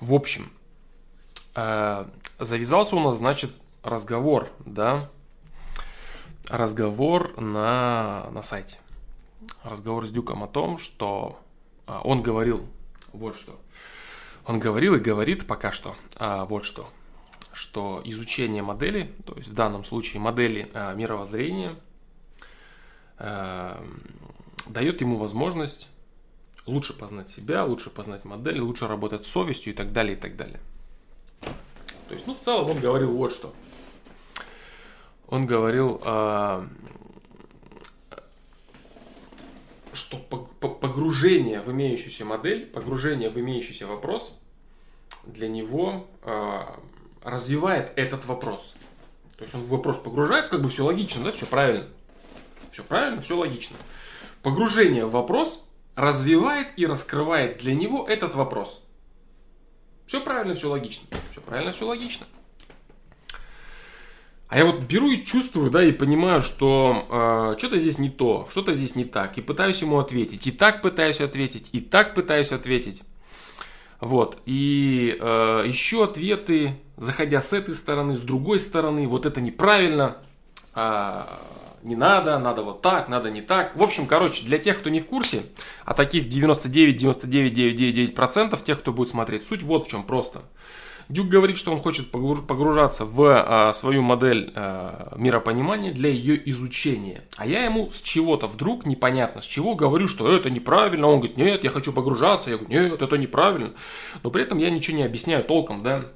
В общем, завязался у нас, значит, разговор, да? Разговор на сайте. Разговор с Дюком о том, что он говорил вот что. Он говорил и говорит пока что вот что. Что изучение модели, то есть в данном случае модели мировоззрения, дает ему возможность лучше познать себя, лучше познать модель, лучше работать с совестью и так далее, и так далее. То есть, ну, в целом он говорил вот что. Он говорил, что погружение в имеющуюся модель, погружение в имеющийся вопрос для него развивает этот вопрос. То есть он в вопрос погружается, как бы все логично, да, все правильно. Все правильно, все логично. Погружение в вопрос развивает и раскрывает для него этот вопрос. Все правильно, все логично. Все правильно, все логично. А я вот беру и чувствую, да, и понимаю, что что-то здесь не то, что-то здесь не так. И пытаюсь ему ответить. И так пытаюсь ответить, и так пытаюсь ответить. Вот. И еще ответы, заходя с этой стороны, с другой стороны. Вот это неправильно. Не надо, надо вот так, надо не так. В общем, короче, для тех, кто не в курсе, а таких 99,99,99% тех, кто будет смотреть, суть вот в чем просто. Дюк говорит, что он хочет погружаться в свою модель миропонимания для ее изучения. А я ему с чего-то вдруг, непонятно с чего, говорю, что это неправильно. Он говорит, нет, я хочу погружаться. Я говорю, нет, это неправильно. Но при этом я ничего не объясняю толком, да.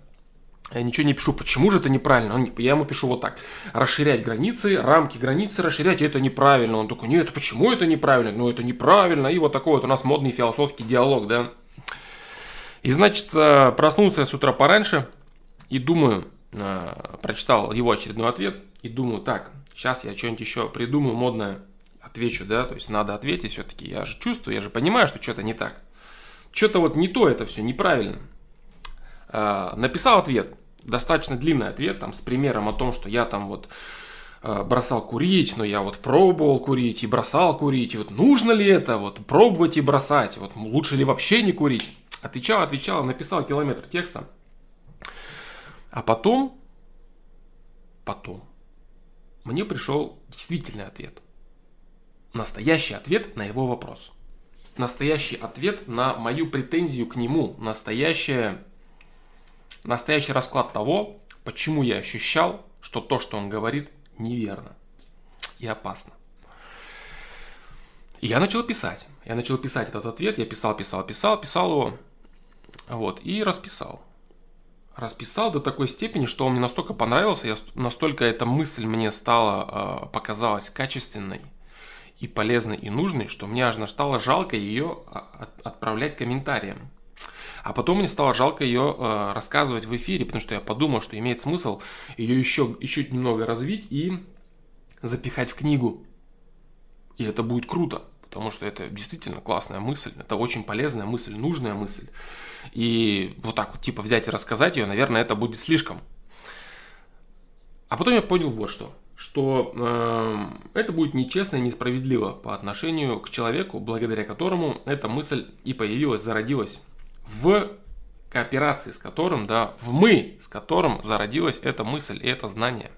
Я ничего не пишу, почему же это неправильно? Я ему пишу вот так. Расширять границы, рамки границы расширять, это неправильно. Он такой, нет, почему это неправильно? Ну, это неправильно. И вот такой вот у нас модный философский диалог, да. И, значит, проснулся я с утра пораньше и думаю, прочитал его очередной ответ и думаю, так, сейчас я что-нибудь еще придумаю модное, отвечу, да. То есть надо ответить все-таки. Я же чувствую, я же понимаю, что что-то не так. Что-то вот не то это все, неправильно. Написал ответ, достаточно длинный ответ, там, с примером о том, что я там вот бросал курить, но я вот пробовал курить и бросал курить, и вот нужно ли это, вот пробовать и бросать, вот лучше ли вообще не курить. Отвечал, написал километр текста, а потом мне пришел действительный ответ, настоящий ответ на его вопрос, настоящий ответ на мою претензию к нему, настоящий расклад того, почему я ощущал, что то, что он говорит, неверно и опасно. И я начал писать. Я начал писать этот ответ. Я писал его. Вот. И расписал. Расписал до такой степени, что он мне настолько понравился, настолько эта мысль мне стала, показалась качественной и полезной и нужной, что мне аж стало жалко ее отправлять комментариям. А потом мне стало жалко ее рассказывать в эфире, потому что я подумал, что имеет смысл ее еще немного развить и запихать в книгу. И это будет круто, потому что это действительно классная мысль, это очень полезная мысль, нужная мысль. И вот так вот, типа, взять и рассказать ее, наверное, это будет слишком. А потом я понял вот что это будет нечестно и несправедливо по отношению к человеку, благодаря которому эта мысль и появилась, зародилась. В кооперации с которым, да, в мы, с которым зародилась эта мысль и это знание.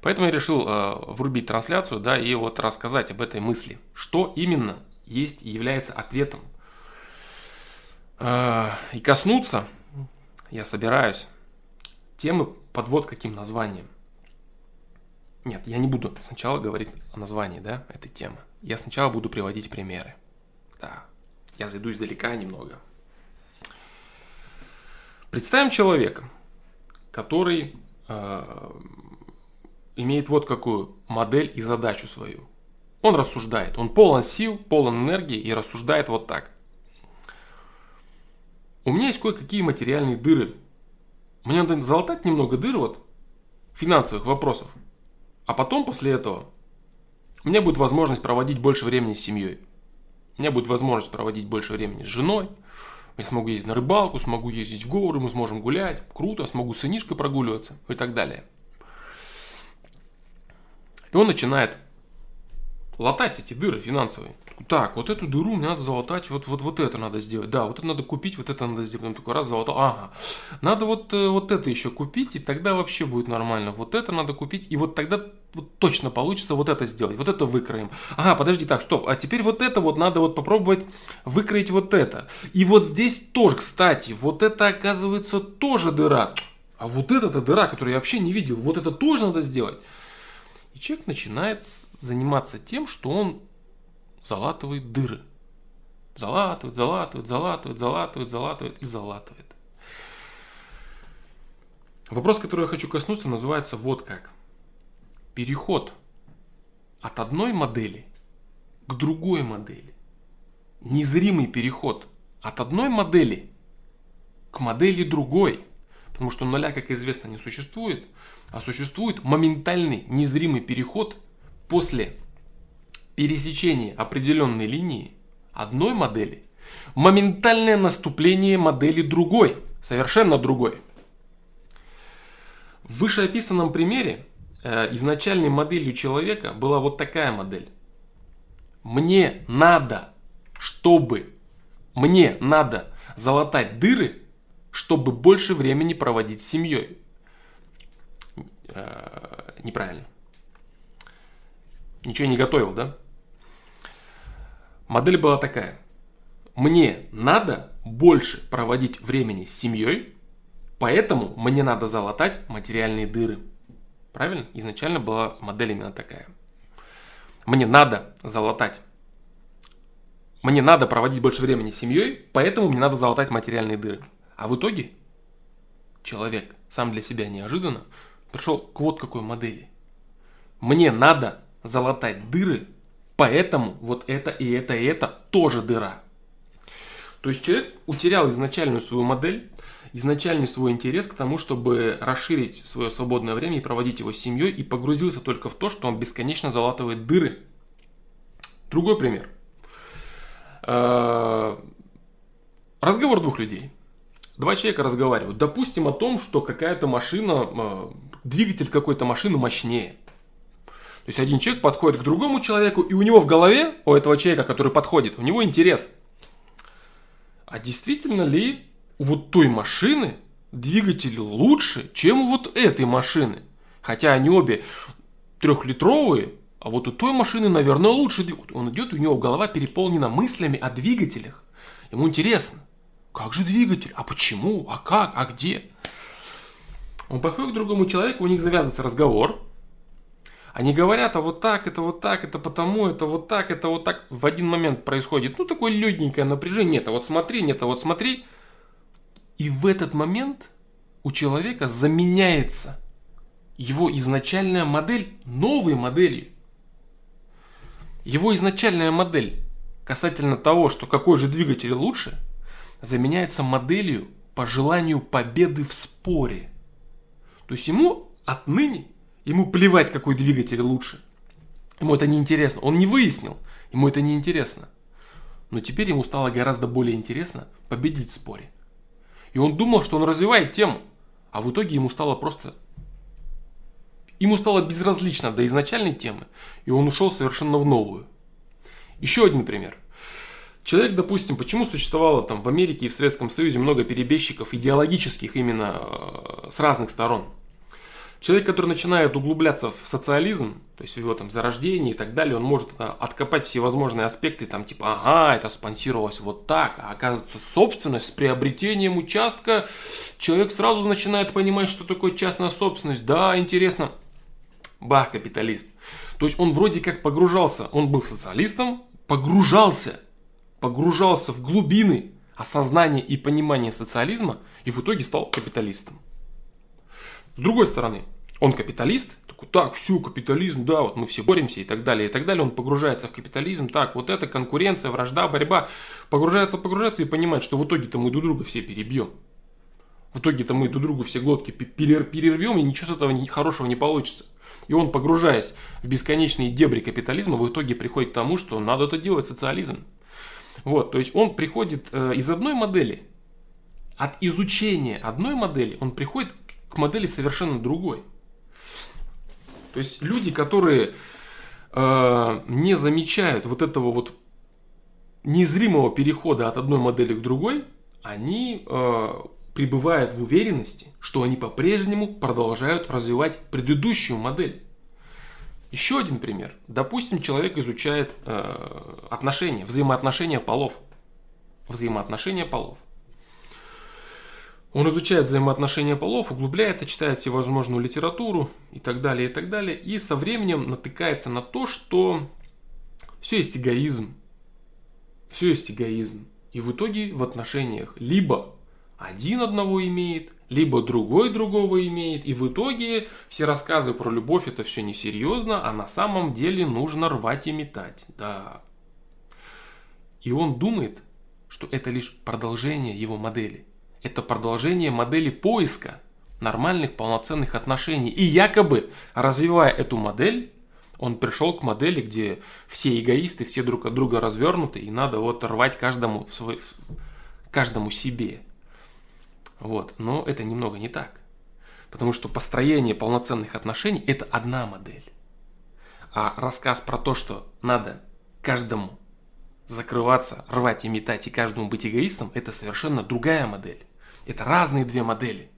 Поэтому я решил врубить трансляцию, да, и вот рассказать об этой мысли. Что именно есть и является ответом. И коснуться я собираюсь темы под каким названием. Нет, я не буду сначала говорить о названии, да, этой темы. Я сначала буду приводить примеры. Да, я зайду издалека немного. Представим человека, который имеет вот какую модель и задачу свою. Он рассуждает, он полон сил, полон энергии и рассуждает вот так. У меня есть кое-какие материальные дыры. Мне надо залатать немного дыр вот, финансовых вопросов. А потом, после этого, у меня будет возможность проводить больше времени с семьей. У меня будет возможность проводить больше времени с женой. Я смогу ездить на рыбалку, смогу ездить в горы, мы сможем гулять, круто, смогу с сынишкой прогуливаться и так далее. И он начинает латать эти дыры финансовые. Так, вот эту дыру мне надо залатать, вот это надо сделать. Да, вот это надо купить, вот это надо сделать. Он такой раз залатал, ага. Надо вот это еще купить, и тогда вообще будет нормально. Вот это надо купить, и вот тогда вот точно получится вот это сделать. Вот это выкроим. Ага, подожди, так, стоп. А теперь вот это вот надо вот попробовать выкроить вот это. И вот здесь тоже, кстати, вот это оказывается тоже дыра. А вот эта дыра, которую я вообще не видел, вот это тоже надо сделать. И человек начинает заниматься тем, что он залатывает дыры. Залатывает, залатывает, залатывает, залатывает, залатывает и залатывает. Вопрос, который я хочу коснуться, называется вот как. Переход от одной модели к другой модели. Незримый переход от одной модели к модели другой. Потому что нуля, как известно, не существует, а существует моментальный незримый переход после пересечения определенной линии одной модели, моментальное наступление модели другой, совершенно другой. В вышеописанном примере изначальной моделью человека была вот такая модель. Мне надо залатать дыры, чтобы больше времени проводить с семьей. Неправильно. Ничего не готовил, да? Модель была такая. Мне надо больше проводить времени с семьей, поэтому мне надо залатать материальные дыры. Правильно? Изначально была модель именно такая. Мне надо залатать. Мне надо проводить больше времени с семьей, поэтому мне надо залатать материальные дыры. А в итоге человек сам для себя неожиданно пришел к вот какой модели. Мне надо залатать дыры, поэтому вот это и это тоже дыра. То есть человек утерял изначальную свою модель, изначальный свой интерес к тому, чтобы расширить свое свободное время и проводить его с семьей, и погрузился только в то, что он бесконечно залатывает дыры. Другой пример. Разговор двух людей. Два человека разговаривают, допустим, о том, что какая-то машина, двигатель какой-то машины мощнее. То есть один человек подходит к другому человеку, и у него в голове, у этого человека, который подходит, у него интерес. А действительно ли у вот той машины двигатель лучше, чем у вот этой машины? Хотя они обе трехлитровые, а вот у той машины, наверное, лучше. Он идет, у него голова переполнена мыслями о двигателях. Ему интересно. Как же двигатель? А почему? А как? А где? Он подходит к другому человеку, у них завязывается разговор. Они говорят, а вот так, это потому, это вот так, это вот так. В один момент происходит, ну, такое легенькое напряжение. Нет, а вот смотри, нет, а вот смотри. И в этот момент у человека заменяется его изначальная модель новой моделью. Его изначальная модель касательно того, что какой же двигатель лучше, заменяется моделью по желанию победы в споре. То есть ему отныне, ему плевать, какой двигатель лучше. Ему это неинтересно. Он не выяснил, ему это неинтересно. Но теперь ему стало гораздо более интересно победить в споре. И он думал, что он развивает тему, а в итоге ему стало просто... Ему стало безразлично до изначальной темы, и он ушел совершенно в новую. Еще один пример. Человек, допустим, почему существовало там в Америке и в Советском Союзе много перебежчиков идеологических именно с разных сторон. Человек, который начинает углубляться в социализм, то есть в его там зарождение и так далее, он может откопать всевозможные аспекты, там типа, ага, это спонсировалось вот так, а оказывается собственность с приобретением участка. Человек сразу начинает понимать, что такое частная собственность, да, интересно, бах, капиталист. То есть он вроде как погружался, он был социалистом, погружался в глубины осознания и понимания социализма и в итоге стал капиталистом. С другой стороны, он капиталист, такой, так, все, капитализм, да, вот мы все боремся и так далее, он погружается в капитализм, так, вот это конкуренция, вражда, борьба, погружается и понимает, что в итоге-то мы друг друга все перебьем. В итоге-то мы друг другу все глотки перервем, и ничего с этого хорошего не получится. И он, погружаясь в бесконечные дебри капитализма, в итоге приходит к тому, что надо это делать социализм. Вот, то есть он приходит из одной модели, от изучения одной модели, он приходит к модели совершенно другой. То есть люди, которые не замечают вот этого вот незримого перехода от одной модели к другой, они пребывают в уверенности, что они по-прежнему продолжают развивать предыдущую модель. Еще один пример. Допустим, человек изучает отношения, взаимоотношения полов. Взаимоотношения полов. Он изучает взаимоотношения полов, углубляется, читает всевозможную литературу и так далее, и со временем натыкается на то, что все есть эгоизм. Все есть эгоизм. И в итоге в отношениях либо один одного имеет, либо другой другого имеет. И в итоге все рассказы про любовь — это все несерьезно, а на самом деле нужно рвать и метать. Да. И он думает, что это лишь продолжение его модели. Это продолжение модели поиска нормальных полноценных отношений. И якобы, развивая эту модель, он пришел к модели, где все эгоисты, все друг от друга развернуты, и надо вот рвать каждому, каждому себе. Вот. Но это немного не так. Потому что построение полноценных отношений — это одна модель. А рассказ про то, что надо каждому закрываться, рвать и метать, и каждому быть эгоистом, это совершенно другая модель. Это разные две модели.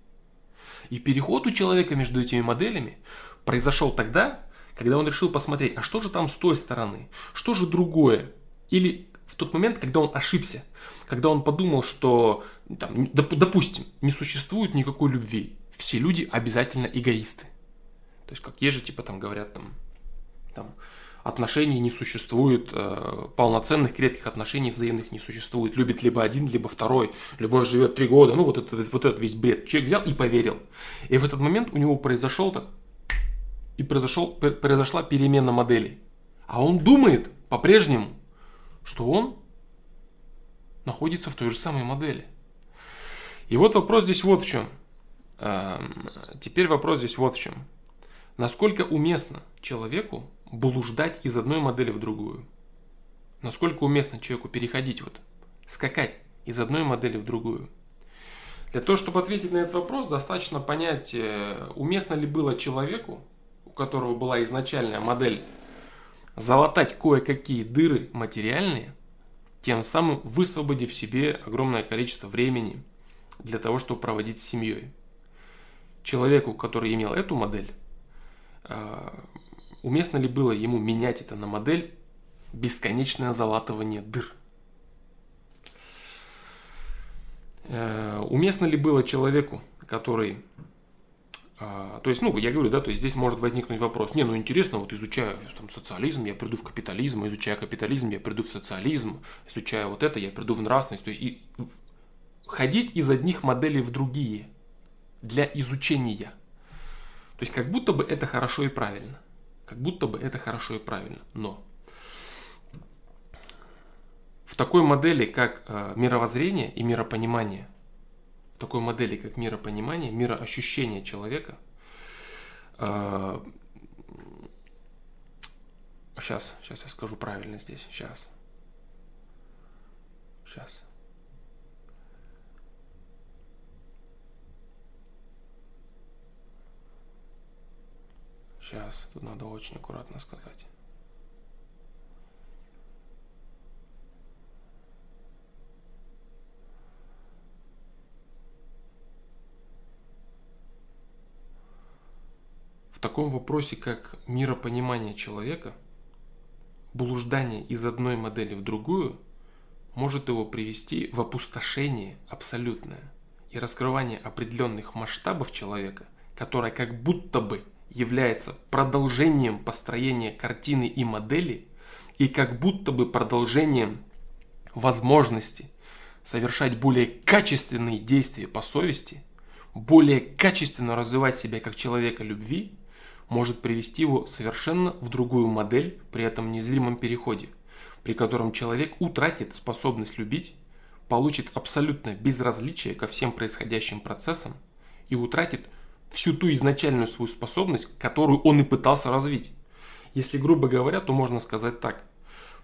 И переход у человека между этими моделями произошел тогда, когда он решил посмотреть, а что же там с той стороны, что же другое. Или в тот момент, когда он ошибся, когда он подумал, что, там, допустим, не существует никакой любви, все люди обязательно эгоисты. То есть, как есть же, типа, там говорят, там отношений не существует, полноценных крепких отношений взаимных не существует. Любит либо один, либо второй. Любовь живет 3 года. Ну, вот этот весь бред. Человек взял и поверил. И в этот момент у него произошла перемена модели. А он думает по-прежнему, что он находится в той же самой модели. И вот вопрос здесь вот в чем. Теперь вопрос здесь вот в чем. Насколько уместно человеку блуждать из одной модели в другую? Насколько уместно человеку переходить, вот, скакать из одной модели в другую? Для того, чтобы ответить на этот вопрос, достаточно понять, уместно ли было человеку, у которого была изначальная модель, залатать кое-какие дыры материальные, тем самым высвободив в себе огромное количество времени для того, чтобы проводить с семьей. Человеку, который имел эту модель, уместно ли было ему менять это на модель бесконечное залатывание дыр? Уместно ли было человеку, который... То есть, ну, я говорю, да, то есть здесь может возникнуть вопрос. Не, ну интересно, вот изучаю там социализм, я приду в капитализм, изучаю капитализм, я приду в социализм, изучаю вот это, я приду в нравственность. То есть и ходить из одних моделей в другие для изучения. То есть как будто бы это хорошо и правильно. Как будто бы это хорошо и правильно. Но в такой модели, как мировоззрение и миропонимание, в такой модели, как миропонимание, мироощущение человека, сейчас я скажу правильно здесь, сейчас. Сейчас, тут надо очень аккуратно сказать. В таком вопросе, как миропонимание человека, блуждание из одной модели в другую может его привести в опустошение абсолютное и раскрывание определенных масштабов человека, которое как будто бы является продолжением построения картины и модели, и как будто бы продолжением возможности совершать более качественные действия по совести, более качественно развивать себя как человека любви, может привести его совершенно в другую модель при этом незримом переходе, при котором человек утратит способность любить, получит абсолютное безразличие ко всем происходящим процессам и утратит всю ту изначальную свою способность, которую он и пытался развить. Если грубо говоря, то можно сказать так.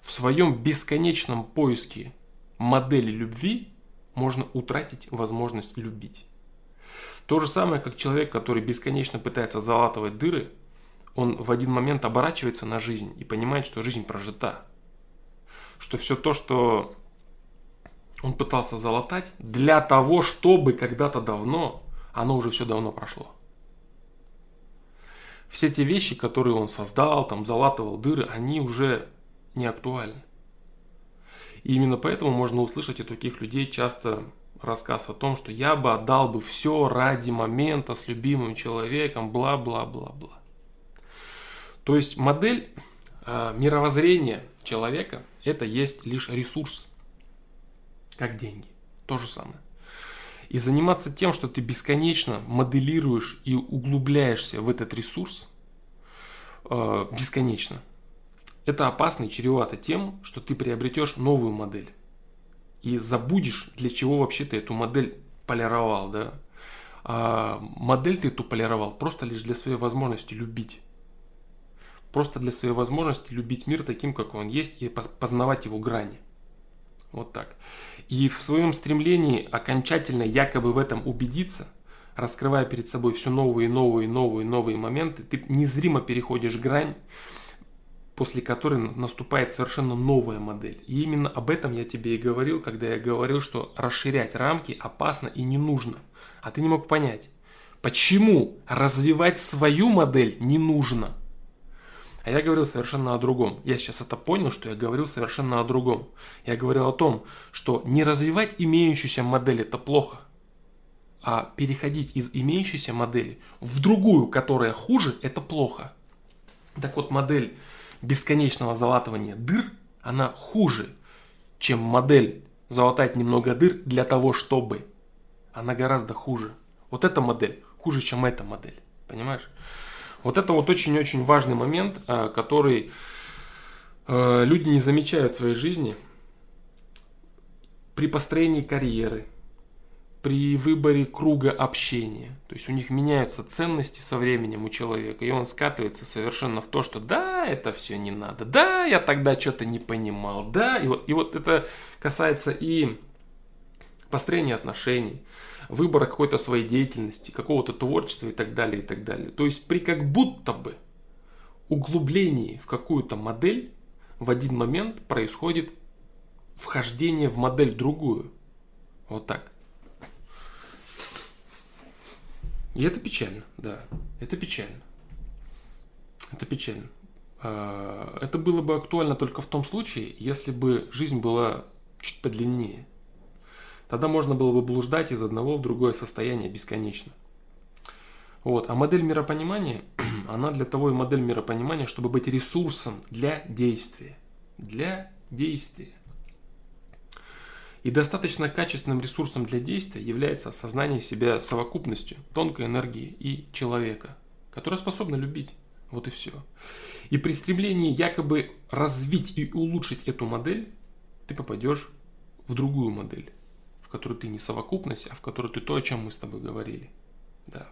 В своем бесконечном поиске модели любви можно утратить возможность любить. То же самое, как человек, который бесконечно пытается залатывать дыры, он в один момент оборачивается на жизнь и понимает, что жизнь прожита. Что все то, что он пытался залатать для того, чтобы когда-то давно, оно уже все давно прошло. Все те вещи, которые он создал, там залатывал дыры, они уже не актуальны. И именно поэтому можно услышать от таких людей часто рассказ о том, что я бы отдал бы все ради момента с любимым человеком, бла-бла-бла-бла. То есть модель мировоззрения человека – это есть лишь ресурс, как деньги, то же самое. И заниматься тем, что ты бесконечно моделируешь и углубляешься в этот ресурс, бесконечно, это опасно и чревато тем, что ты приобретешь новую модель. И забудешь, для чего вообще ты эту модель полировал, да? А модель ты эту полировал просто лишь для своей возможности любить. Просто для своей возможности любить мир таким, как он есть, и познавать его грани. Вот так. И в своем стремлении окончательно якобы в этом убедиться, раскрывая перед собой все новые моменты, ты незримо переходишь грань, после которой наступает совершенно новая модель. И именно об этом я тебе и говорил, когда я говорил, что расширять рамки опасно и не нужно. А ты не мог понять, почему развивать свою модель не нужно. А я говорил совершенно о другом. Я сейчас это понял, что я говорил совершенно о другом. Я говорил о том, что не развивать имеющуюся модель – это плохо. А переходить из имеющейся модели в другую, которая хуже – это плохо. Так вот, модель бесконечного залатывания дыр, она хуже, чем модель залатать немного дыр для того, чтобы. Она гораздо хуже. Вот эта модель хуже, чем эта модель. Понимаешь? Вот это вот очень-очень важный момент, который люди не замечают в своей жизни. При построении карьеры, при выборе круга общения. То есть у них меняются ценности со временем у человека, и он скатывается совершенно в то, что да, это все не надо, да, я тогда что-то не понимал, да. И вот это касается и построения отношений, выбора какой-то своей деятельности, какого-то творчества и так далее, и так далее. То есть при как будто бы углублении в какую-то модель в один момент происходит вхождение в модель другую. Вот так. И это печально, да, это печально. Это печально. Это было бы актуально только в том случае, если бы жизнь была чуть подлиннее. Тогда можно было бы блуждать из одного в другое состояние бесконечно. Вот. А модель миропонимания, она для того и модель миропонимания, чтобы быть ресурсом для действия. Для действия. И достаточно качественным ресурсом для действия является осознание себя совокупностью тонкой энергии и человека, который способен любить. Вот и все. И при стремлении якобы развить и улучшить эту модель, ты попадешь в другую модель, в которой ты не совокупность, а в которой ты то, о чем мы с тобой говорили. Да.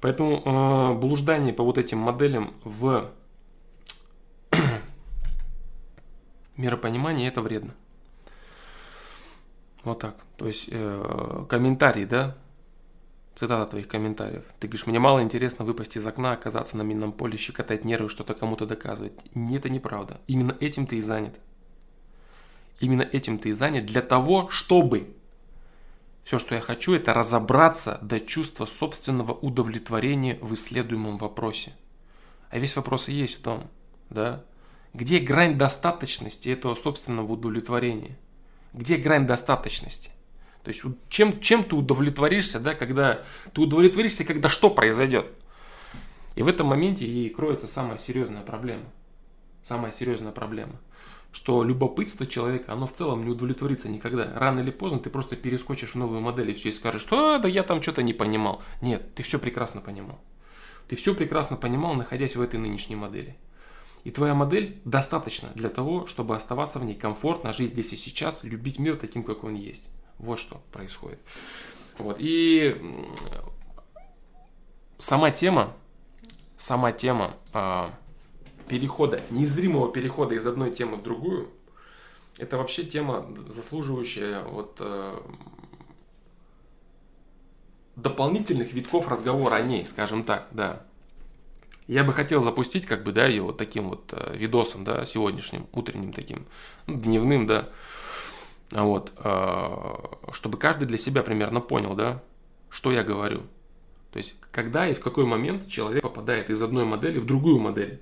Поэтому блуждание по вот этим моделям в миропонимании – это вредно. Вот так. То есть комментарий, да? Цитата твоих комментариев. Ты говоришь, мне мало интересно выпасть из окна, оказаться на минном поле, щекотать нервы, что-то кому-то доказывать. Нет, это неправда. Именно этим ты и занят. Именно этим ты и занят для того, чтобы. Все, что я хочу, это разобраться до чувства собственного удовлетворения в исследуемом вопросе. А весь вопрос и есть в том, да? Где грань достаточности этого собственного удовлетворения? Где грань достаточности? То есть чем ты удовлетворишься, да, когда ты удовлетворишься, когда что произойдет? И в этом моменте и кроется самая серьезная проблема. Самая серьезная проблема. Что любопытство человека, оно в целом не удовлетворится никогда. Рано или поздно ты просто перескочишь в новую модель и все, и скажешь, что да я там что-то не понимал. Нет, ты все прекрасно понимал. Ты все прекрасно понимал, находясь в этой нынешней модели. И твоя модель достаточно для того, чтобы оставаться в ней комфортно, жить здесь и сейчас, любить мир таким, как он есть. Вот что происходит. Вот. И сама тема перехода, незримого перехода из одной темы в другую, это вообще тема, заслуживающая дополнительных витков разговора о ней, скажем так, да. Я бы хотел запустить, ее вот таким вот видосом, сегодняшним, утренним таким, дневным, вот, чтобы каждый для себя примерно понял, что я говорю. То есть, когда и в какой момент человек попадает из одной модели в другую модель.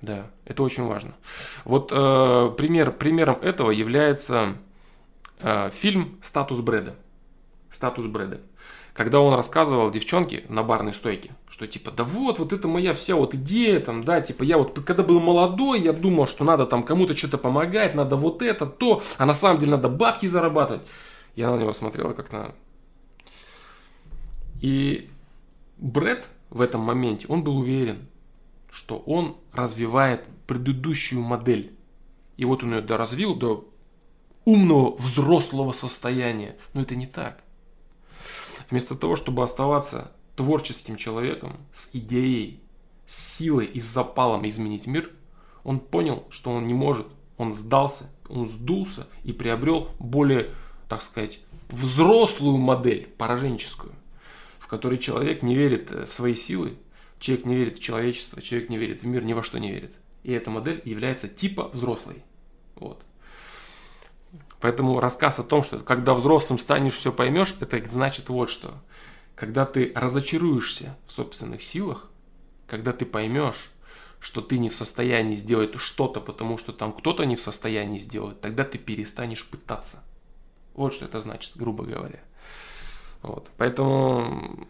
Да, это очень важно. Вот примером этого является фильм «Статус Брэда». «Статус Брэда». Когда он рассказывал девчонке на барной стойке, что типа, вот это моя вся вот идея, я вот когда был молодой, я думал, что надо там кому-то что-то помогать, надо вот это, то, а на самом деле надо бабки зарабатывать. Я на него смотрел как на... И Брэд в этом моменте, он был уверен, что он развивает предыдущую модель. И вот он ее доразвил до умного взрослого состояния. Но это не так. Вместо того, чтобы оставаться творческим человеком с идеей, с силой и с запалом изменить мир, он понял, что он не может. Он сдался, он сдулся и приобрел более, взрослую модель, пораженческую, в которой человек не верит в свои силы, человек не верит в человечество, человек не верит в мир, ни во что не верит. И эта модель является типа взрослой. Вот. Поэтому рассказ о том, что когда взрослым станешь, все поймешь, это значит вот что. Когда ты разочаруешься в собственных силах, когда ты поймешь, что ты не в состоянии сделать что-то, потому что там кто-то не в состоянии сделать, тогда ты перестанешь пытаться. Вот что это значит, грубо говоря. Вот. Поэтому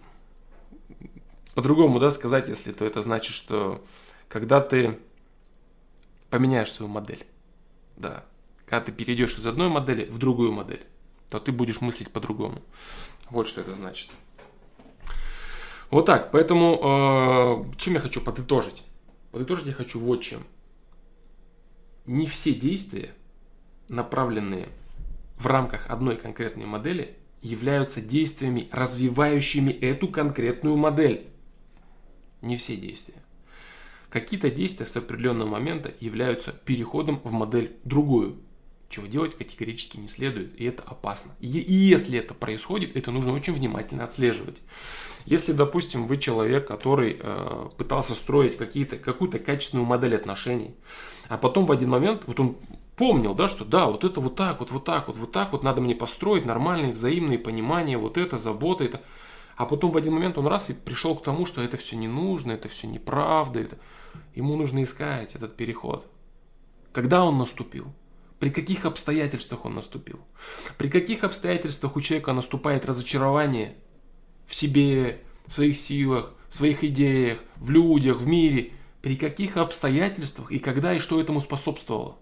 по-другому сказать, если то это значит, что когда ты поменяешь свою модель, когда ты перейдешь из одной модели в другую модель, то ты будешь мыслить по-другому. Вот что это значит. Вот так. Поэтому чем я хочу подытожить? Подытожить я хочу вот чем. Не все действия, направленные в рамках одной конкретной модели, являются действиями, развивающими эту конкретную модель. Не все действия. Какие-то действия с определенного момента являются переходом в модель другую, чего делать категорически не следует, и это опасно. И если это происходит, это нужно очень внимательно отслеживать. Если, допустим, вы человек, который пытался строить какую-то качественную модель отношений, а потом в один момент, он помнил, что вот это вот так вот надо мне построить, нормальные взаимные понимания, вот это, забота, это... А потом в один момент он раз и пришел к тому, что это все не нужно, это все неправда, ему нужно искать этот переход. Когда он наступил? При каких обстоятельствах он наступил? При каких обстоятельствах у человека наступает разочарование в себе, в своих силах, в своих идеях, в людях, в мире? При каких обстоятельствах и когда, и что этому способствовало?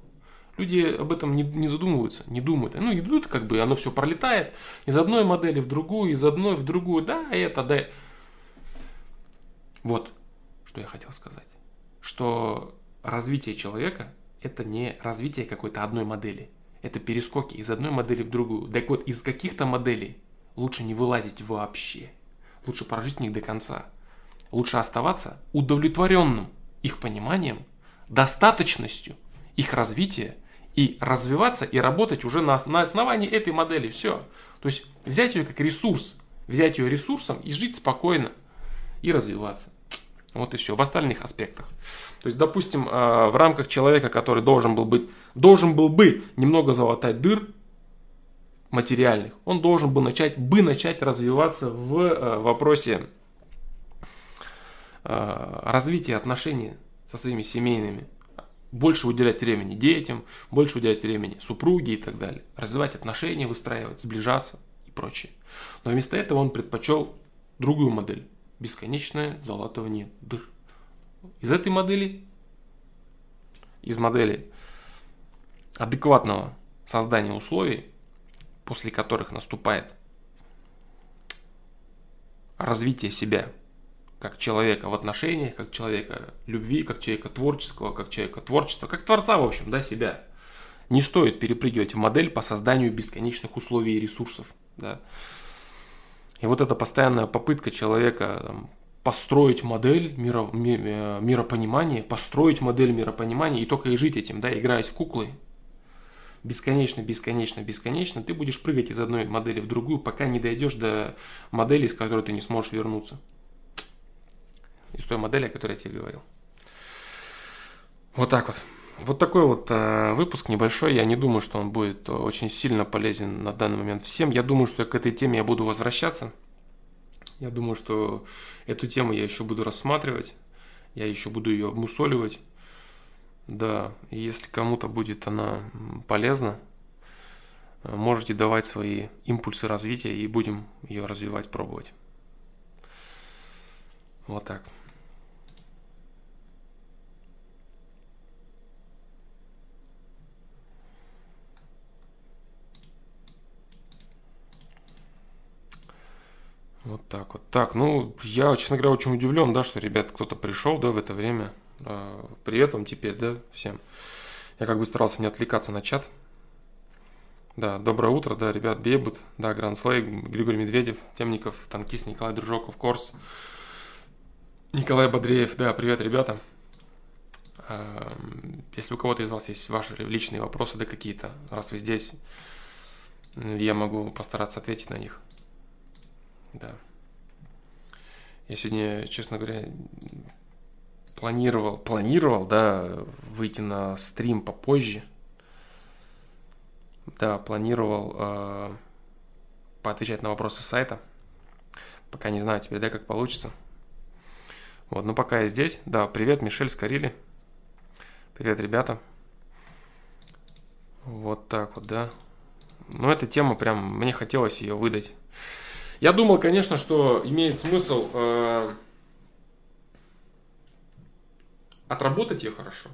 Люди об этом не задумываются, не думают. Идут, оно все пролетает из одной модели в другую, из одной в другую. Вот, что я хотел сказать. Что развитие человека – это не развитие какой-то одной модели. Это перескоки из одной модели в другую. Так вот, из каких-то моделей лучше не вылазить вообще. Лучше прожить в них до конца. Лучше оставаться удовлетворенным их пониманием, достаточностью их развития, и развиваться, и работать уже на основании этой модели. Все. То есть взять ее как ресурс, взять ее ресурсом и жить спокойно, и развиваться. Вот и все. В остальных аспектах. То есть, допустим, в рамках человека, который должен был бы немного залатать дыр материальных, он должен был начать развиваться в вопросе развития отношений со своими семейными. Больше уделять времени детям, больше уделять времени супруге и так далее. Развивать отношения, выстраивать, сближаться и прочее. Но вместо этого он предпочел другую модель. Бесконечное залатывание дыр. Из модели адекватного создания условий, после которых наступает развитие себя. Как человека в отношениях, как человека любви, как человека творческого, как человека творчества, как творца, в общем, себя. Не стоит перепрыгивать в модель по созданию бесконечных условий и ресурсов. И вот эта постоянная попытка человека построить модель миропонимания, и только и жить этим, играясь в куклы, бесконечно, ты будешь прыгать из одной модели в другую, пока не дойдешь до модели, из которой ты не сможешь вернуться. из той модели, о которой я тебе говорил. Вот так вот. Вот такой вот выпуск небольшой. Я не думаю, что он будет очень сильно полезен на данный момент всем. Я думаю, что к этой теме я буду возвращаться. Я думаю, что эту тему я еще буду рассматривать. Я еще буду ее обмусоливать. Да, и если кому-то будет она полезна, можете давать свои импульсы развития, и будем ее развивать, пробовать. Вот так. Вот так вот. Так, ну, я, честно говоря, очень удивлен, да, что, ребят, кто-то пришел, да, в это время. Привет вам теперь, да, всем. Я как бы старался не отвлекаться на чат. Да, доброе утро, да, ребят, Бейбут, да, Грандслей, Григорий Медведев, Темников, Танкист, Николай Дружоков, Корс, Николай Бодреев, да, привет, ребята. Если у кого-то из вас есть ваши личные вопросы, да, какие-то, раз вы здесь, я могу постараться ответить на них. Да. Я сегодня, честно говоря, планировал, да, выйти на стрим попозже. Да, планировал поотвечать на вопросы сайта. Пока не знаю теперь, да, как получится. Вот, ну пока я здесь. Да, привет, Мишель Скорили. Привет, ребята. Вот так вот, да. Ну, эта тема прям, мне хотелось ее выдать. Я думал, конечно, что имеет смысл отработать ее хорошо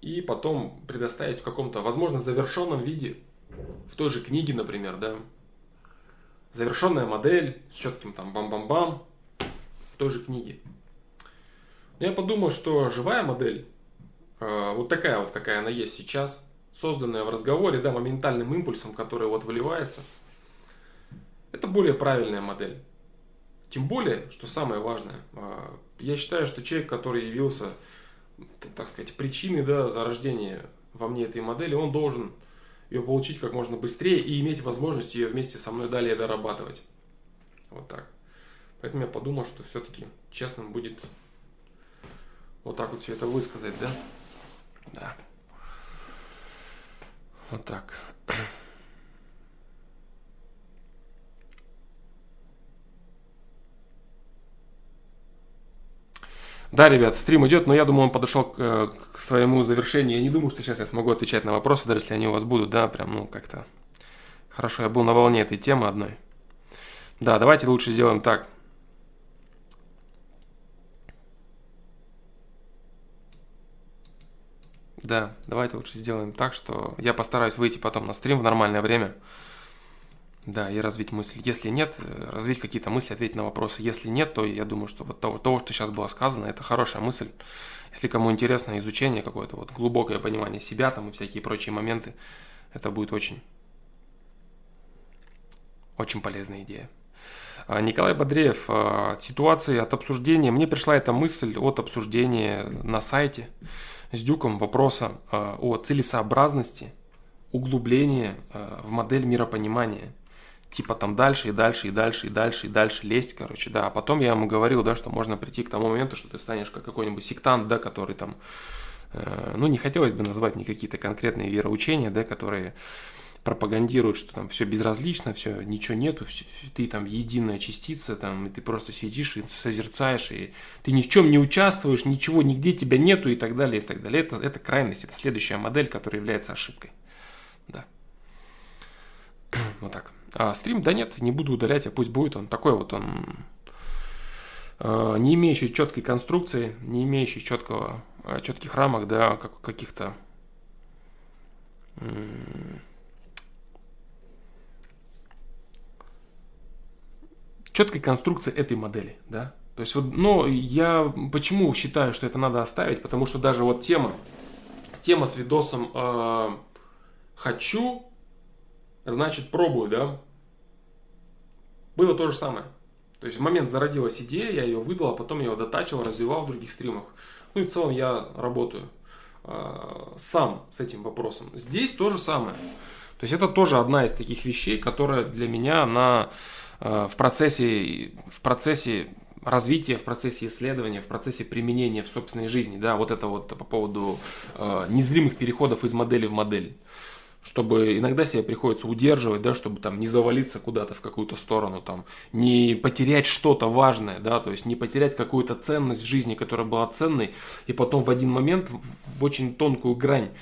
и потом предоставить в каком-то, возможно, завершенном виде, в той же книге, например, да, завершенная модель с четким там бам-бам-бам в той же книге. Но я подумал, что живая модель, вот такая вот, какая она есть сейчас, созданная в разговоре, да, моментальным импульсом, который вот выливается, это более правильная модель. Тем более, что самое важное, я считаю, что человек, который явился, так сказать, причиной, да, зарождения во мне этой модели, он должен ее получить как можно быстрее и иметь возможность ее вместе со мной далее дорабатывать. Вот так. Поэтому я подумал, что все-таки честным будет вот так вот все это высказать, да? Да. Вот так. Да, ребят, стрим идет, но я думаю, он подошел к своему завершению. Я не думаю, что сейчас я смогу отвечать на вопросы, даже если они у вас будут, да, прям, ну, как-то... Хорошо, я был на волне этой темы одной. Да, давайте лучше сделаем так. Да, давайте лучше сделаем так, что я постараюсь выйти потом на стрим в нормальное время. Да, и развить мысль. Если нет, развить какие-то мысли, ответить на вопросы. Если нет, то я думаю, что вот того, что сейчас было сказано, это хорошая мысль. Если кому интересно изучение какое-то, вот глубокое понимание себя там и всякие прочие моменты, это будет очень, очень полезная идея. Николай Бодреев. От ситуации, от обсуждения. Мне пришла эта мысль от обсуждения на сайте с Дюком вопроса о целесообразности углубления в модель миропонимания. Типа там дальше лезть, короче, да. А потом я ему говорил, да, что можно прийти к тому моменту, что ты станешь как какой-нибудь сектант, да, который там, ну, не хотелось бы назвать ни какие-то конкретные вероучения, да, которые пропагандируют, что там все безразлично, все, ничего нету, все, ты там единая частица, там, и ты просто сидишь и созерцаешь, и ты ни в чем не участвуешь, ничего, нигде тебя нету и так далее, и так далее. Это крайность, это следующая модель, которая является ошибкой, да. Вот так. А стрим, да нет, не буду удалять, а пусть будет он такой вот, он не имеющий четкой конструкции, не имеющий четких рамок, да, как, каких-то четкой конструкции этой модели, да. То есть вот, но я почему считаю, что это надо оставить, потому что даже вот тема с видосом «Хочу», значит, пробую, да? Было то же самое. То есть в момент зародилась идея, я ее выдал, а потом я ее дотачил, развивал в других стримах. Ну и в целом я работаю сам с этим вопросом. Здесь то же самое. То есть это тоже одна из таких вещей, которая для меня в процессе развития, в процессе исследования, в процессе применения в собственной жизни, да, вот это вот по поводу незримых переходов из модели в модель, чтобы иногда себя приходится удерживать, да, чтобы там не завалиться куда-то в какую-то сторону, там, не потерять что-то важное, да, то есть не потерять какую-то ценность в жизни, которая была ценной, и потом в один момент в очень тонкую грань,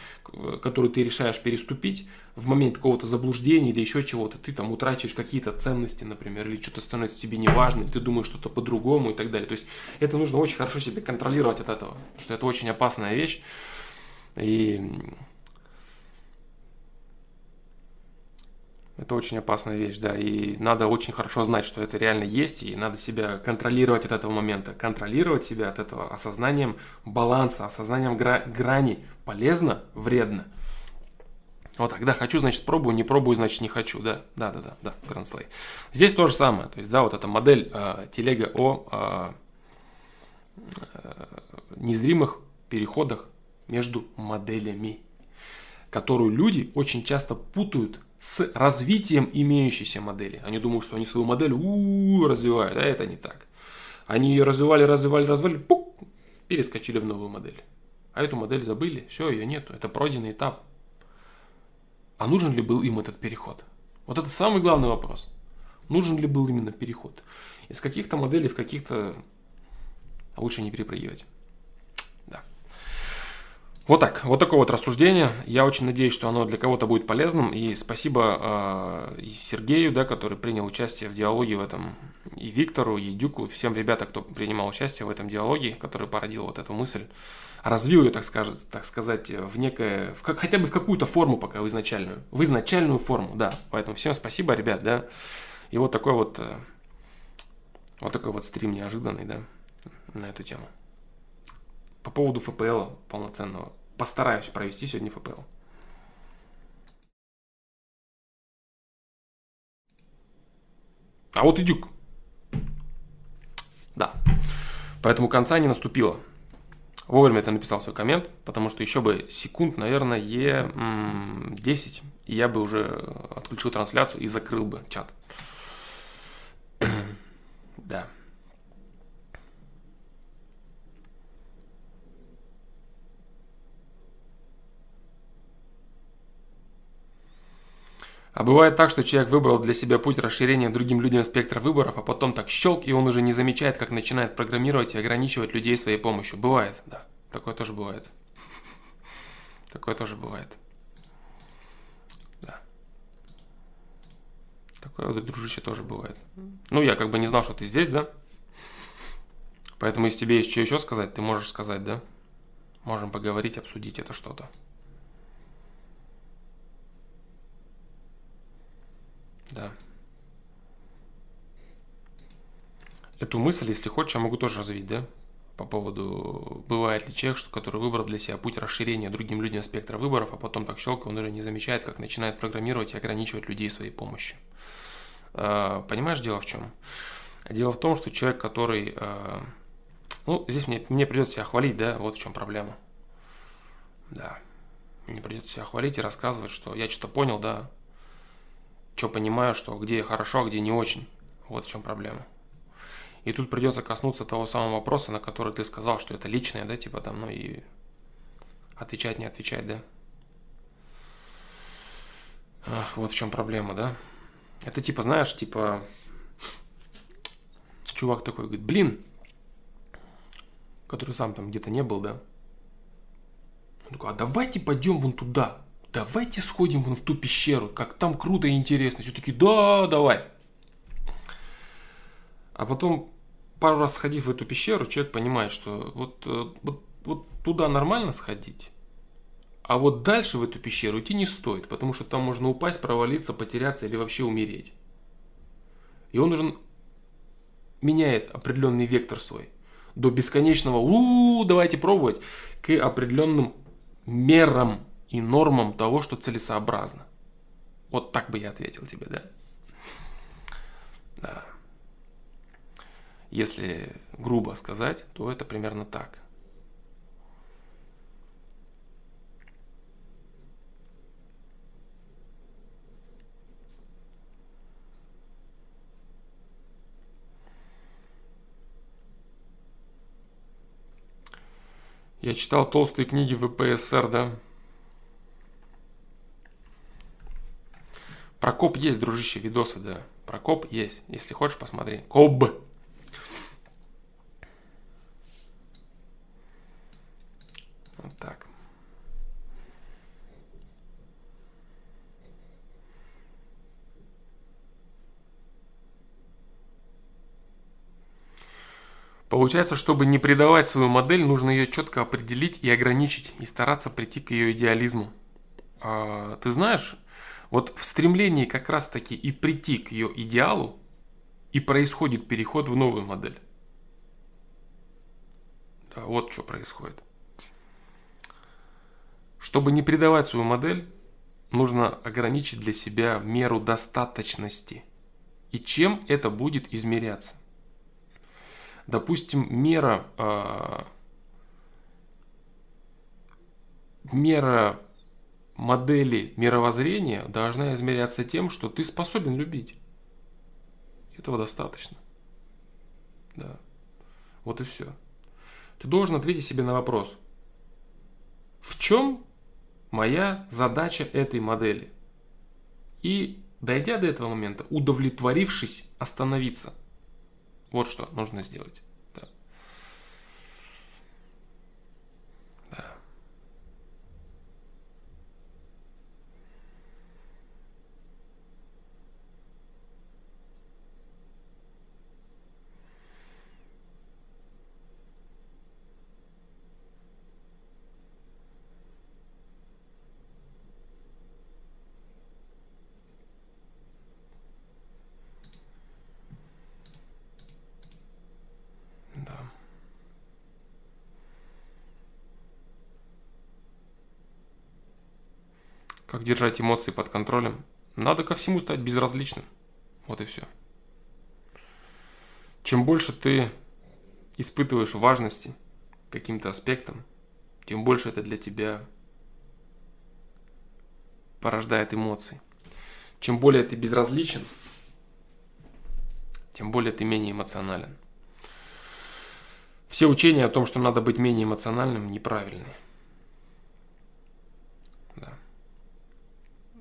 которую ты решаешь переступить, в момент какого-то заблуждения или еще чего-то, ты там утрачиваешь какие-то ценности, например, или что-то становится тебе неважным, ты думаешь что-то по-другому и так далее. То есть это нужно очень хорошо себя контролировать от этого, потому что это очень опасная вещь. И... это очень опасная вещь, да, и надо очень хорошо знать, что это реально есть, и надо себя контролировать от этого момента, контролировать себя от этого осознанием баланса, осознанием грани полезно, вредно. Вот так, да, хочу, значит, пробую, не пробую, значит, не хочу, да, Гранслей. Здесь то же самое, то есть, да, вот эта модель телега о незримых переходах между моделями, которую люди очень часто путают с развитием имеющейся модели. Они думают, что они свою модель развивают, а это не так. Они ее развивали, пук, перескочили в новую модель. А эту модель забыли, все, ее нету, это пройденный этап. А нужен ли был им этот переход? Вот это самый главный вопрос. Нужен ли был именно переход? Из каких-то моделей в каких-то... а лучше не перепрыгивать. Вот так, вот такое вот рассуждение. Я очень надеюсь, что оно для кого-то будет полезным. И спасибо Сергею, да, который принял участие в диалоге в этом, и Виктору, и Дюку, всем ребятам, кто принимал участие в этом диалоге, который породил вот эту мысль, развил ее, так сказать, в некое, хотя бы в какую-то форму пока, в изначальную форму, да. Поэтому всем спасибо, ребят, да. И вот такой вот стрим неожиданный, да, на эту тему. По поводу ФПЛ полноценного. Постараюсь провести сегодня ФПЛ. А вот и Дюк. Да. Поэтому конца не наступило. Вовремя ты написал свой коммент, потому что еще бы секунд, наверное, 10, и я бы уже отключил трансляцию и закрыл бы чат. Да. А бывает так, что человек выбрал для себя путь расширения другим людям спектра выборов, а потом так щелк, и он уже не замечает, как начинает программировать и ограничивать людей своей помощью. Бывает, да. Такое тоже бывает. Такое тоже бывает. Да. Такое вот, дружище, тоже бывает. Ну, я как бы не знал, что ты здесь, да? Поэтому, если тебе есть что еще сказать, ты можешь сказать, да? Можем поговорить, обсудить это что-то. Да. Эту мысль, если хочешь, я могу тоже развить, да? По поводу, бывает ли человек, который выбрал для себя путь расширения другим людям спектра выборов, а потом так щелкает, он уже не замечает, как начинает программировать и ограничивать людей своей помощью. Понимаешь, дело в чем? Дело в том, что человек, который... ну, здесь мне придется себя хвалить, да? Вот в чем проблема. Да. Мне придется себя хвалить и рассказывать, что я что-то понял, да? Что понимаю, что где хорошо, а где не очень. Вот в чем проблема. И тут придется коснуться того самого вопроса, на который ты сказал, что это личное, да, типа там, ну и отвечать, не отвечать, да. Ах, вот в чем проблема, да. Это типа, знаешь, типа, чувак такой говорит, блин, который сам там где-то не был, да. Он такой, а давайте пойдем вон туда. Давайте сходим вон в ту пещеру, как там круто и интересно. Все такие, да, давай. А потом, пару раз сходив в эту пещеру, человек понимает, что вот туда нормально сходить, а вот дальше в эту пещеру идти не стоит, потому что там можно упасть, провалиться, потеряться или вообще умереть. И он уже меняет определенный вектор свой до бесконечного давайте пробовать, к определенным мерам и нормам того, что целесообразно. Вот так бы я ответил тебе, да? Да. Если грубо сказать, то это примерно так. Я читал толстые книги ВПСР, да. Прокоп есть, дружище, видосы, да. Прокоп есть. Если хочешь, посмотри. Коб. Вот так. Получается, чтобы не предавать свою модель, нужно ее четко определить и ограничить, и стараться прийти к ее идеализму. А, ты знаешь, вот в стремлении как раз-таки и прийти к ее идеалу, и происходит переход в новую модель. Да, вот что происходит. Чтобы не предавать свою модель, нужно ограничить для себя меру достаточности. И чем это будет измеряться? Допустим, мера модели мировоззрения должна измеряться тем, что ты способен любить. Этого достаточно. Да. Вот и все. Ты должен ответить себе на вопрос: в чем моя задача этой модели? И, дойдя до этого момента, удовлетворившись, остановиться. Вот что нужно сделать. Да. Да. Как держать эмоции под контролем? Надо ко всему стать безразличным. Вот и все. Чем больше ты испытываешь важности каким-то аспектом, тем больше это для тебя порождает эмоции. Чем более ты безразличен, тем более ты менее эмоционален. Все учения о том, что надо быть менее эмоциональным, неправильны.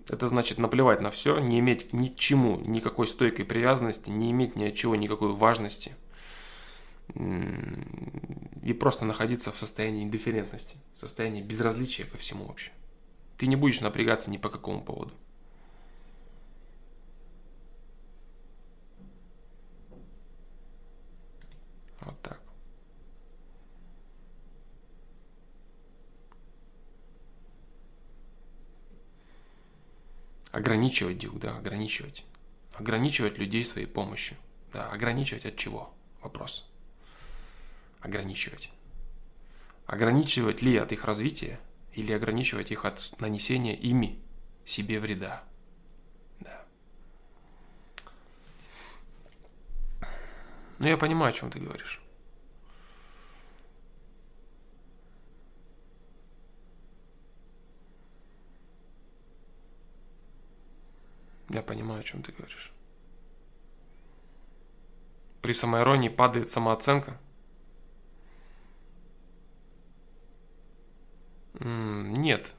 Это значит наплевать на все, не иметь ни к чему никакой стойкой привязанности, не иметь ни от чего никакой важности и просто находиться в состоянии индифферентности, в состоянии безразличия ко всему вообще. Ты не будешь напрягаться ни по какому поводу. Вот так. Ограничивать, Дюк, да, ограничивать. Ограничивать людей своей помощью. Да, ограничивать от чего? Вопрос. Ограничивать. Ограничивать ли от их развития или ограничивать их от нанесения ими себе вреда? Да. Ну, я понимаю, о чем ты говоришь. Я понимаю, о чем ты говоришь. При самоиронии падает самооценка. Нет.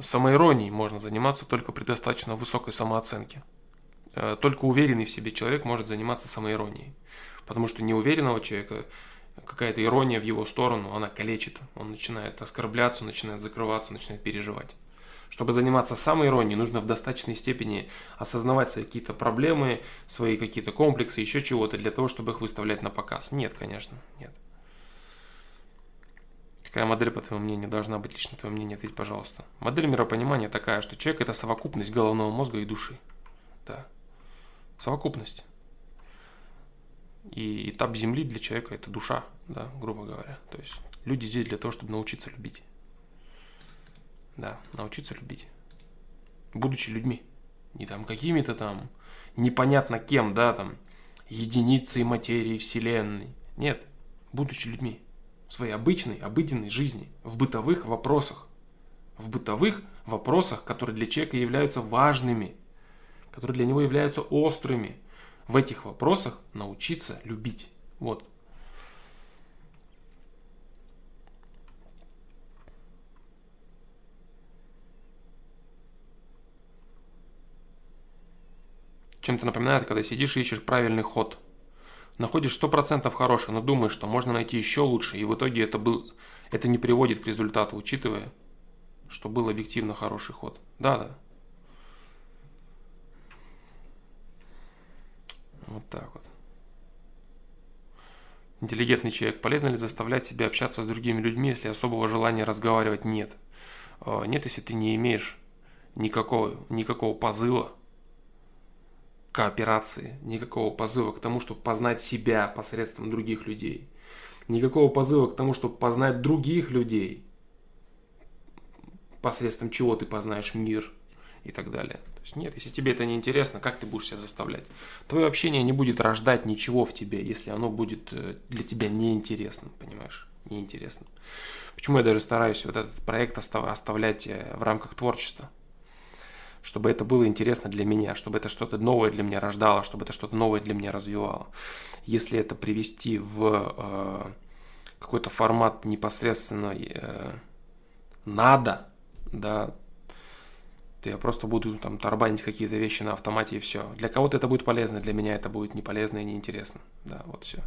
Самоиронией можно заниматься только при достаточно высокой самооценке. Только уверенный в себе человек может заниматься самоиронией. Потому что неуверенного человека какая-то ирония в его сторону, она калечит. Он начинает оскорбляться, начинает закрываться, начинает переживать. Чтобы заниматься самоиронией, нужно в достаточной степени осознавать свои какие-то проблемы, свои какие-то комплексы, еще чего-то, для того, чтобы их выставлять на показ. Нет, конечно, нет. Какая модель, по твоему мнению, должна быть лично твое мнение? Ответь, пожалуйста. Модель миропонимания такая, что человек – это совокупность головного мозга и души. Да. Совокупность. И этап земли для человека – это душа, да, грубо говоря. То есть люди здесь для того, чтобы научиться любить. Да, научиться любить, будучи людьми, не там какими-то там непонятно кем, да, там единицей материи вселенной. Нет, будучи людьми в своей обычной, обыденной жизни, в бытовых вопросах, которые для человека являются важными, которые для него являются острыми, в этих вопросах научиться любить. Вот. Чем-то напоминает, когда сидишь и ищешь правильный ход. Находишь 100% хороший, но думаешь, что можно найти еще лучше, и в итоге это не приводит к результату, учитывая, что был объективно хороший ход. Да-да. Вот так вот. Интеллигентный человек. Полезно ли заставлять себя общаться с другими людьми, если особого желания разговаривать нет? Нет, если ты не имеешь никакого позыва к кооперации, никакого позыва к тому, чтобы познать себя посредством других людей, никакого позыва к тому, чтобы познать других людей, посредством чего ты познаешь мир и так далее. То есть нет, если тебе это не интересно, как ты будешь себя заставлять? Твое общение не будет рождать ничего в тебе, если оно будет для тебя неинтересным, понимаешь? Неинтересным. Почему я даже стараюсь вот этот проект оставлять в рамках творчества? Чтобы это было интересно для меня, чтобы это что-то новое для меня рождало, чтобы это что-то новое для меня развивало. Если это привести в какой-то формат непосредственно надо, да, то я просто буду там тарабанить какие-то вещи на автомате и все. Для кого-то это будет полезно, для меня это будет не полезно и неинтересно. Да, вот все.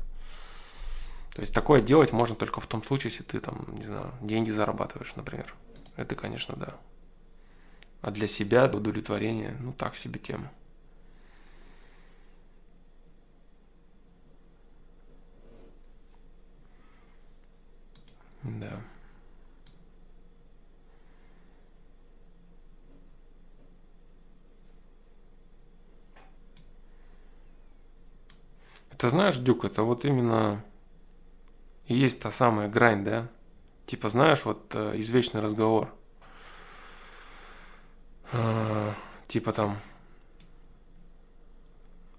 То есть такое делать можно только в том случае, если ты там, не знаю, деньги зарабатываешь, например. Это, конечно, да. А для себя, для удовлетворения, ну так себе тема. Да. Ты знаешь, Дюк, это вот именно и есть та самая грань, да? Типа, знаешь, вот извечный разговор. Типа там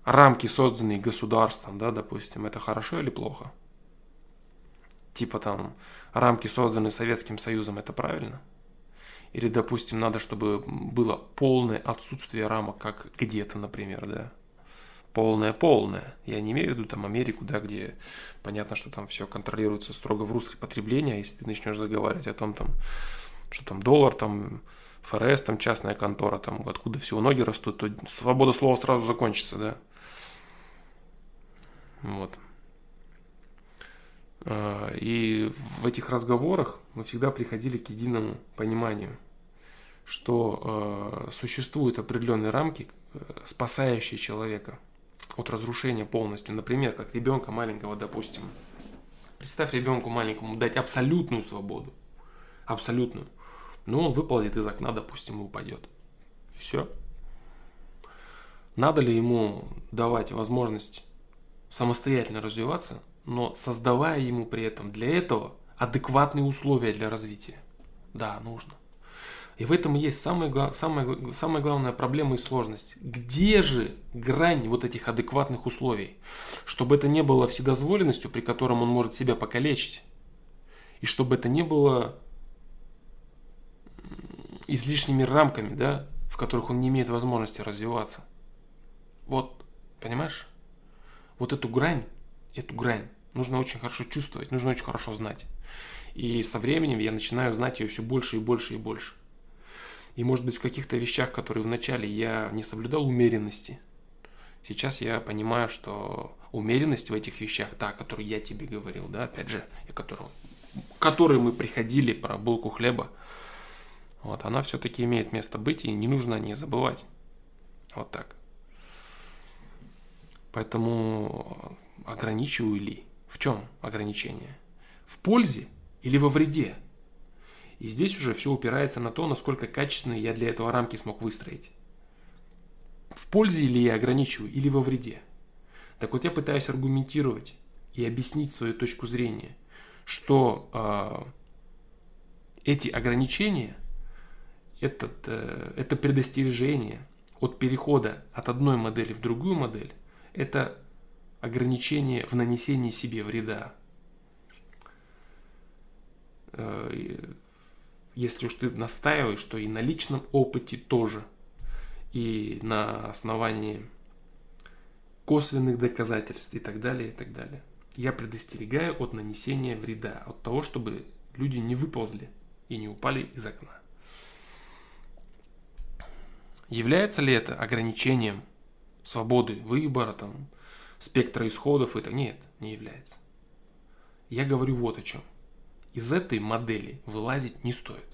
рамки, созданные государством, да, допустим, это хорошо или плохо? Типа там рамки, созданные Советским Союзом, это правильно? Или, допустим, надо, чтобы было полное отсутствие рамок, как где-то, например, да? Полное. Я не имею в виду там Америку, да, где понятно, что там все контролируется строго в русле потребления, если ты начнешь заговаривать о том, там, что там доллар, там ФРС, там частная контора, там откуда всего ноги растут, то свобода слова сразу закончится, да. Вот. И в этих разговорах мы всегда приходили к единому пониманию, что существуют определенные рамки, спасающие человека от разрушения полностью. Например, как ребенка маленького, допустим. Представь ребенку маленькому дать абсолютную свободу. Абсолютную. Но он выползет из окна, допустим, и упадет. Все. Надо ли ему давать возможность самостоятельно развиваться, но создавая ему при этом для этого адекватные условия для развития? Да, нужно. И в этом и есть самая главная проблема и сложность. Где же грань вот этих адекватных условий? Чтобы это не было вседозволенностью, при котором он может себя покалечить. И чтобы это не было излишними рамками, да, в которых он не имеет возможности развиваться. Вот, понимаешь? Вот эту грань нужно очень хорошо чувствовать, нужно очень хорошо знать. И со временем я начинаю знать ее все больше. И, может быть, в каких-то вещах, которые вначале я не соблюдал умеренности, сейчас я понимаю, что умеренность в этих вещах, та, о которой я тебе говорил, да, опять же, к которой мы приходили про булку хлеба, вот, она все-таки имеет место быть, и не нужно о ней забывать. Вот так. Поэтому ограничиваю ли? В чем ограничение? В пользе или во вреде? И здесь уже все упирается на то, насколько качественные я для этого рамки смог выстроить. В пользе ли я ограничиваю, или во вреде? Так вот я пытаюсь аргументировать и объяснить свою точку зрения, что эти ограничения, это предостережение от перехода от одной модели в другую модель, это ограничение в нанесении себе вреда. Если уж ты настаиваешь, что и на личном опыте тоже, и на основании косвенных доказательств и так далее. Я предостерегаю от нанесения вреда, от того, чтобы люди не выползли и не упали из окна. Является ли это ограничением свободы выбора, там, спектра исходов, это нет, не является. Я говорю вот о чем. Из этой модели вылазить не стоит.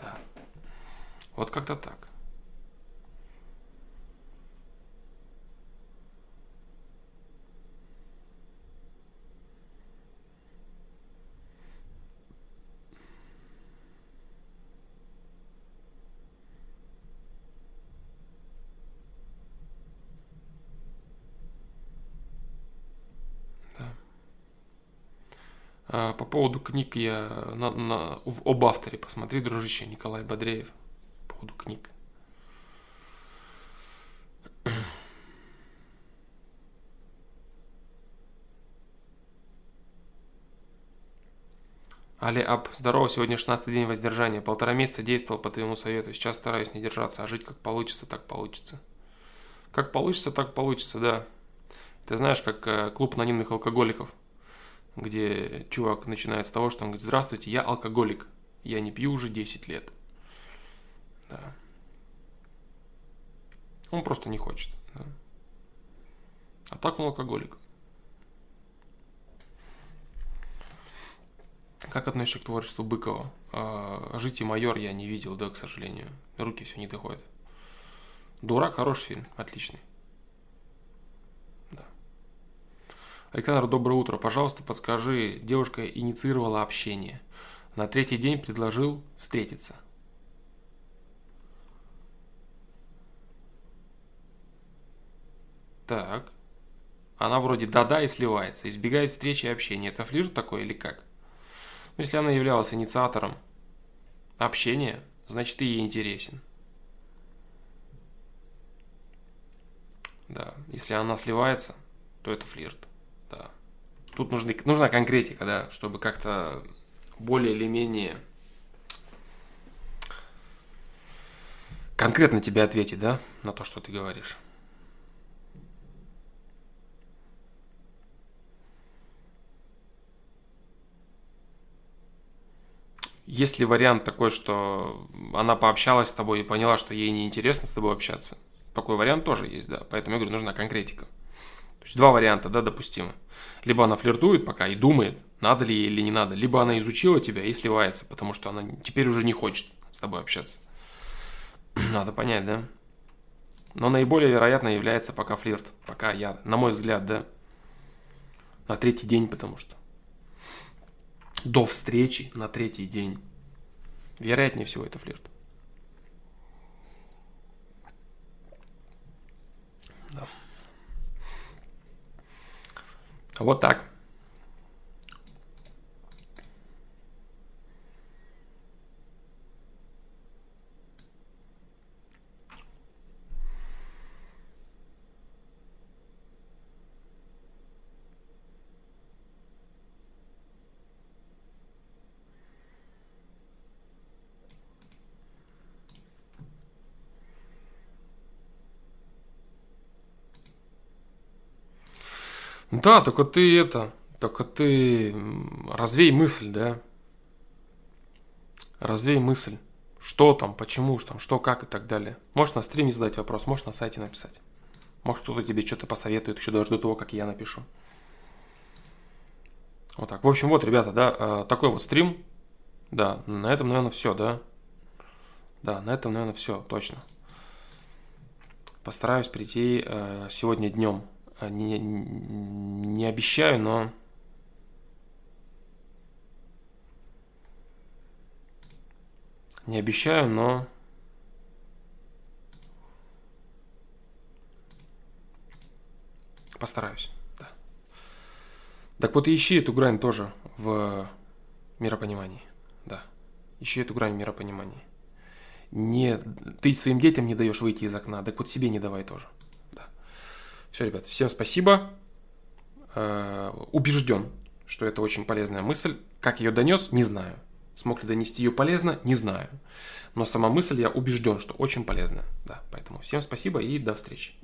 Да. Вот как-то так. По поводу книг я об авторе посмотри, дружище, Николай Бодреев. По поводу книг. Али Аб, здорово, сегодня 16-й день воздержания. 1,5 месяца действовал по твоему совету. Сейчас стараюсь не держаться, а жить как получится, так получится. Как получится, так получится, да. Ты знаешь, как клуб анонимных алкоголиков, где чувак начинает с того, что он говорит: «Здравствуйте, я алкоголик, я не пью уже 10 лет». Да. Он просто не хочет. Да. А так он алкоголик. Как относишься к творчеству Быкова? «Жить и майор» я не видел, да, к сожалению. Руки все не доходят. «Дурак» хороший фильм, отличный. Александр, доброе утро. Пожалуйста, подскажи. Девушка инициировала общение. На 3-й день предложил встретиться. Так. Она вроде да-да и сливается. Избегает встречи и общения. Это флирт такой или как? Ну, если она являлась инициатором общения, значит, ты ей интересен. Да. Если она сливается, то это флирт. Да. Тут нужна конкретика, да, чтобы как-то более или менее конкретно тебе ответить, да, на то, что ты говоришь. Есть ли вариант такой, что она пообщалась с тобой и поняла, что ей неинтересно с тобой общаться? Такой вариант тоже есть, да, поэтому я говорю, нужна конкретика. То есть 2 варианта, да, допустимо. Либо она флиртует пока и думает, надо ли ей или не надо. Либо она изучила тебя и сливается, потому что она теперь уже не хочет с тобой общаться. Надо понять, да? Но наиболее вероятно является пока флирт. Пока я, на мой взгляд, да? На 3-й день, потому что. До встречи на 3-й день. Вероятнее всего это флирт. Да. Вот так. Да, только ты развей мысль, да, развей мысль, что там, почему, там, что, как и так далее. Можешь на стриме задать вопрос, можешь на сайте написать, может кто-то тебе что-то посоветует еще даже до того, как я напишу. Вот так, в общем, вот, ребята, да, такой вот стрим, да, на этом, наверное, все, да, да, на этом, наверное, все, точно. Постараюсь прийти сегодня днем. Не обещаю, но постараюсь, да. Так вот, ищи эту грань тоже в миропонимании, да. Ищи эту грань в миропонимании. Не, ты своим детям не даешь выйти из окна, так вот себе не давай тоже. Все, ребят, всем спасибо. Убежден, что это очень полезная мысль. Как ее донес, не знаю. Смог ли донести ее полезно, не знаю. Но сама мысль, я убежден, что очень полезная. Да, поэтому всем спасибо и до встречи.